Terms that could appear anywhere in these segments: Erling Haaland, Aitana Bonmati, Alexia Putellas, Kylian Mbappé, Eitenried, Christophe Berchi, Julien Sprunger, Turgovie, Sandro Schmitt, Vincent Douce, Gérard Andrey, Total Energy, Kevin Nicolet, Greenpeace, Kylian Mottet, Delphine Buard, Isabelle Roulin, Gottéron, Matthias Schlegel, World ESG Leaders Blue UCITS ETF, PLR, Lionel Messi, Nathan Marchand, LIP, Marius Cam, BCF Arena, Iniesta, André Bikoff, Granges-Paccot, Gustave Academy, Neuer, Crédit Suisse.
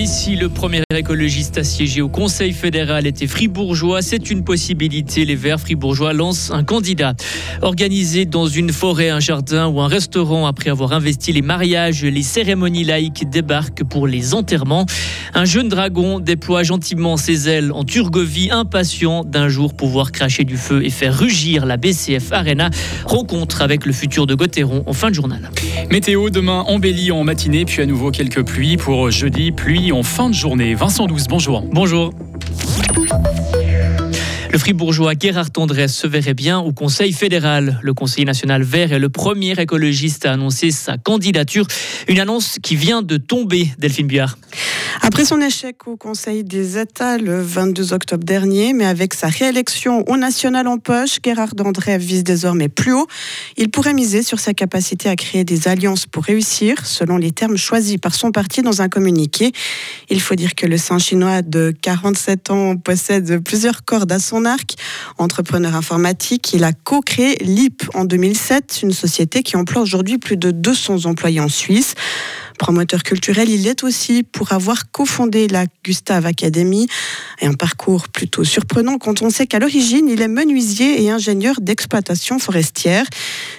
Et si le premier écologiste à siéger au Conseil fédéral était fribourgeois, c'est une possibilité. Les Verts fribourgeois lancent un candidat. Organisé dans une forêt, un jardin ou un restaurant, après avoir investi les mariages, les cérémonies laïques débarquent pour les enterrements. Un jeune dragon déploie gentiment ses ailes en Turgovie, impatient d'un jour pouvoir cracher du feu et faire rugir la BCF Arena. Rencontre avec le futur de Gottéron en fin de journal. Météo demain embellie en matinée, puis à nouveau quelques pluies pour jeudi, pluie en fin de journée. Vincent Douce, bonjour. Bonjour. Le fribourgeois Gérard Andrey se verrait bien au Conseil fédéral. Le conseiller national vert est le premier écologiste à annoncer sa candidature. Une annonce qui vient de tomber, Delphine Buard. Après son échec au Conseil des États le 22 octobre dernier, mais avec sa réélection au national en poche, Gérard Andrey vise désormais plus haut. Il pourrait miser sur sa capacité à créer des alliances pour réussir, selon les termes choisis par son parti dans un communiqué. Il faut dire que le saint chinois de 47 ans possède plusieurs cordes à son arc. Entrepreneur informatique, il a co-créé LIP en 2007, une société qui emploie aujourd'hui plus de 200 employés en Suisse. Promoteur culturel, il l'est aussi pour avoir cofondé la Gustave Academy, et un parcours plutôt surprenant quand on sait qu'à l'origine, il est menuisier et ingénieur d'exploitation forestière.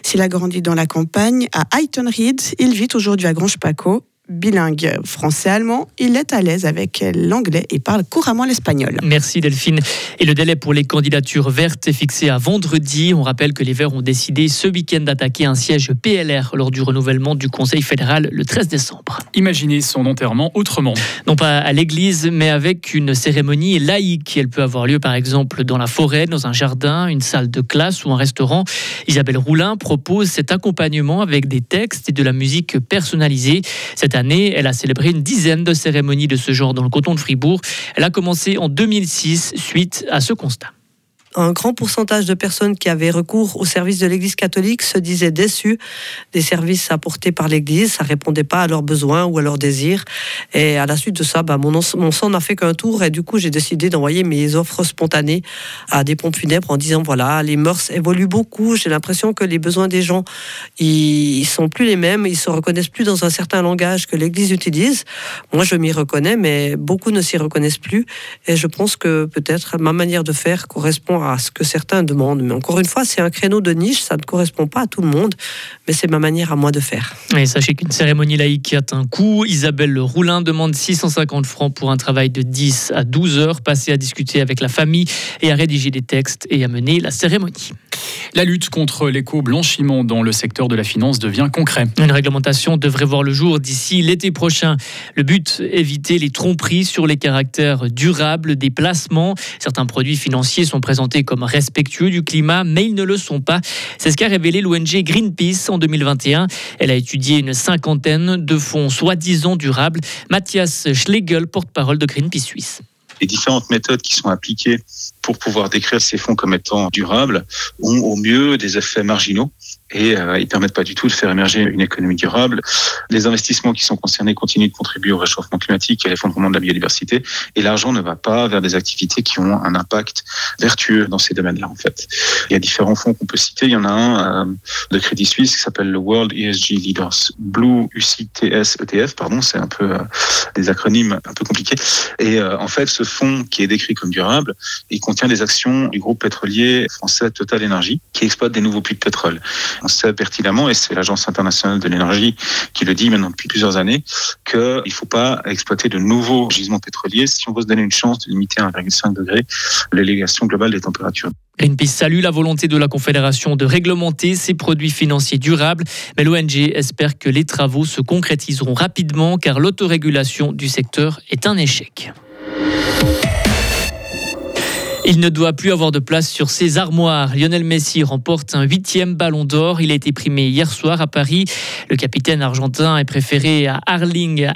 S'il a grandi dans la campagne, à Eitenried, il vit aujourd'hui à Granges-Paccot. Bilingue français-allemand, il est à l'aise avec l'anglais et parle couramment l'espagnol. Merci Delphine. Et le délai pour les candidatures vertes est fixé à vendredi. On rappelle que les Verts ont décidé ce week-end d'attaquer un siège PLR lors du renouvellement du Conseil fédéral le 13 décembre. Imaginez son enterrement autrement. Non pas à l'église, mais avec une cérémonie laïque. Elle peut avoir lieu par exemple dans la forêt, dans un jardin, une salle de classe ou un restaurant. Isabelle Roulin propose cet accompagnement avec des textes et de la musique personnalisée. Cette année, elle a célébré une dizaine de cérémonies de ce genre dans le canton de Fribourg. Elle a commencé en 2006 suite à ce constat. Un grand pourcentage de personnes qui avaient recours aux services de l'Église catholique se disaient déçues des services apportés par l'Église. Ça ne répondait pas à leurs besoins ou à leurs désirs. Et à la suite de ça, mon sang n'a fait qu'un tour. Et du coup, j'ai décidé d'envoyer mes offres spontanées à des pompes funèbres en disant, voilà, les mœurs évoluent beaucoup. J'ai l'impression que les besoins des gens, ils ne sont plus les mêmes. Ils ne se reconnaissent plus dans un certain langage que l'Église utilise. Moi, je m'y reconnais, mais beaucoup ne s'y reconnaissent plus. Et je pense que peut-être ma manière de faire correspond à ce que certains demandent. Mais encore une fois, c'est un créneau de niche, ça ne correspond pas à tout le monde, mais c'est ma manière à moi de faire. Et sachez qu'une cérémonie laïque a un coût. Isabelle Roulin demande 650 francs pour un travail de 10 à 12 heures, passé à discuter avec la famille et à rédiger des textes et à mener la cérémonie. La lutte contre l'éco-blanchiment dans le secteur de la finance devient concret. Une réglementation devrait voir le jour d'ici l'été prochain. Le but, éviter les tromperies sur les caractères durables des placements. Certains produits financiers sont présentés comme respectueux du climat, mais ils ne le sont pas. C'est ce qu'a révélé l'ONG Greenpeace en 2021. Elle a étudié une cinquantaine de fonds soi-disant durables. Matthias Schlegel, porte-parole de Greenpeace Suisse. Les différentes méthodes qui sont appliquées pour pouvoir décrire ces fonds comme étant durables ont au mieux des effets marginaux et ils ne permettent pas du tout de faire émerger une économie durable. Les investissements qui sont concernés continuent de contribuer au réchauffement climatique et à l'effondrement de la biodiversité et l'argent ne va pas vers des activités qui ont un impact vertueux dans ces domaines-là en fait. Il y a différents fonds qu'on peut citer. Il y en a un de Crédit Suisse qui s'appelle le World ESG Leaders Blue UCITS ETF. C'est un peu des acronymes un peu compliqués. Et en fait, ce fonds qui est décrit comme durable, il contient des actions du groupe pétrolier français Total Energy qui exploite des nouveaux puits de pétrole. On sait pertinemment, et c'est l'Agence internationale de l'énergie qui le dit maintenant depuis plusieurs années, qu'il ne faut pas exploiter de nouveaux gisements pétroliers si on veut se donner une chance de limiter à 1,5 degré l'élevation globale des températures. Greenpeace salue la volonté de la Confédération de réglementer ces produits financiers durables, mais l'ONG espère que les travaux se concrétiseront rapidement car l'autorégulation du secteur est un échec. Il ne doit plus avoir de place sur ses armoires. Lionel Messi remporte un 8e ballon d'or. Il a été primé hier soir à Paris. Le capitaine argentin est préféré à Erling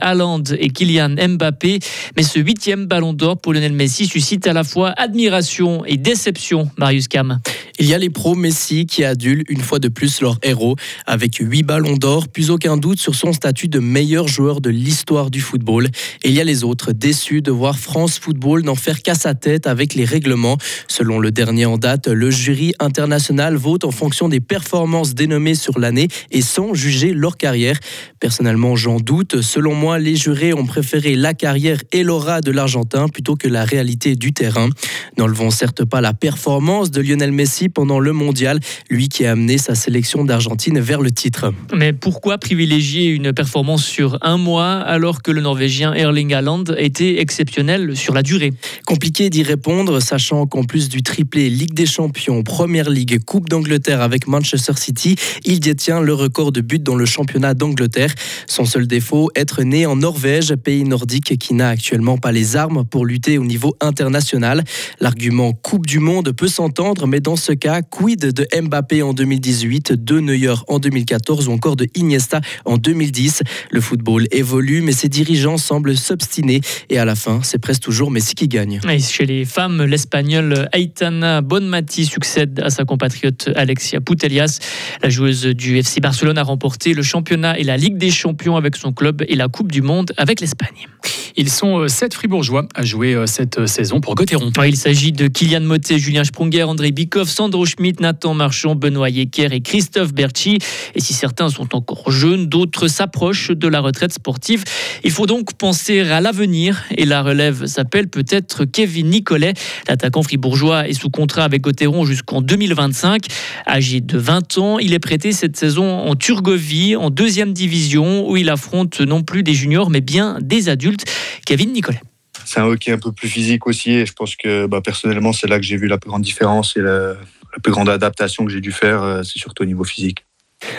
Haaland et Kylian Mbappé. Mais ce 8e ballon d'or pour Lionel Messi suscite à la fois admiration et déception. Marius Cam. Il y a les pros Messi qui adulent une fois de plus leur héros. Avec 8 ballons d'or, plus aucun doute sur son statut de meilleur joueur de l'histoire du football. Et il y a les autres déçus de voir France Football n'en faire qu'à sa tête avec les règlements. Selon le dernier en date, le jury international vote en fonction des performances dénommées sur l'année et sans juger leur carrière. Personnellement, j'en doute. Selon moi, les jurés ont préféré la carrière et l'aura de l'Argentin plutôt que la réalité du terrain. N'enlevons certes pas la performance de Lionel Messi pendant le mondial, lui qui a amené sa sélection d'Argentine vers le titre. Mais pourquoi privilégier une performance sur un mois alors que le Norvégien Erling Haaland était exceptionnel sur la durée? Compliqué d'y répondre, sachant qu'en plus du triplé Ligue des Champions, Première Ligue, Coupe d'Angleterre avec Manchester City, il détient le record de buts dans le championnat d'Angleterre. Son seul défaut, être né en Norvège, pays nordique qui n'a actuellement pas les armes pour lutter au niveau international. L'argument Coupe du Monde peut s'entendre, mais dans ce cas, quid de Mbappé en 2018, de Neuer en 2014 ou encore de Iniesta en 2010. Le football évolue, mais ses dirigeants semblent s'obstiner et à la fin, c'est presque toujours Messi qui gagne. Et chez les femmes, l'Espagnole Aitana Bonmati succède à sa compatriote Alexia Putellas. La joueuse du FC Barcelone a remporté le championnat et la Ligue des Champions avec son club et la Coupe du Monde avec l'Espagne. Ils sont 7 fribourgeois à jouer cette saison pour Gottéron. Il s'agit de Kylian Mottet, Julien Sprunger, André Bikoff, Sandro Schmitt, Nathan Marchand, Benoît Yecker et Christophe Berchi. Et si certains sont encore jeunes, d'autres s'approchent de la retraite sportive. Il faut donc penser à l'avenir et la relève s'appelle peut-être Kevin Nicolet. L'attaquant fribourgeois est sous contrat avec Gottéron jusqu'en 2025. Âgé de 20 ans, il est prêté cette saison en Turgovie, en 2e division, où il affronte non plus des juniors mais bien des adultes. Kevin Nicolet. C'est un hockey un peu plus physique aussi et je pense que personnellement c'est là que j'ai vu la plus grande différence et la plus grande adaptation que j'ai dû faire, c'est surtout au niveau physique.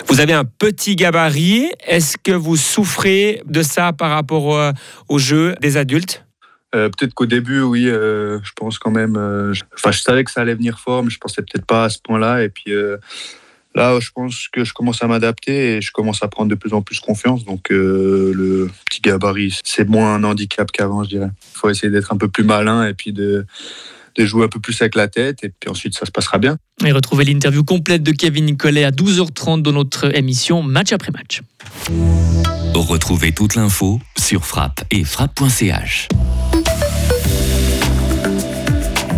Vous avez un petit gabarit, est-ce que vous souffrez de ça par rapport au jeu des adultes ? Peut-être qu'au début, oui, je pense quand même, je savais que ça allait venir fort mais je pensais peut-être pas à ce point-là et puis là, je pense que je commence à m'adapter et je commence à prendre de plus en plus confiance. Donc, le petit gabarit, c'est moins un handicap qu'avant, je dirais. Il faut essayer d'être un peu plus malin et puis de jouer un peu plus avec la tête. Et puis ensuite, ça se passera bien. Et retrouvez l'interview complète de Kevin Nicolet à 12h30 dans notre émission Match après Match. Retrouvez toute l'info sur frappe et frappe.ch.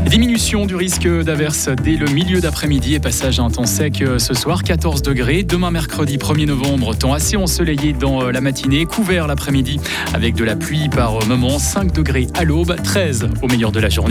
Diminution du risque d'averse dès le milieu d'après-midi et passage à un temps sec ce soir, 14 degrés. Demain mercredi 1er novembre, temps assez ensoleillé dans la matinée, couvert l'après-midi avec de la pluie par moment, 5 degrés à l'aube, 13 au meilleur de la journée.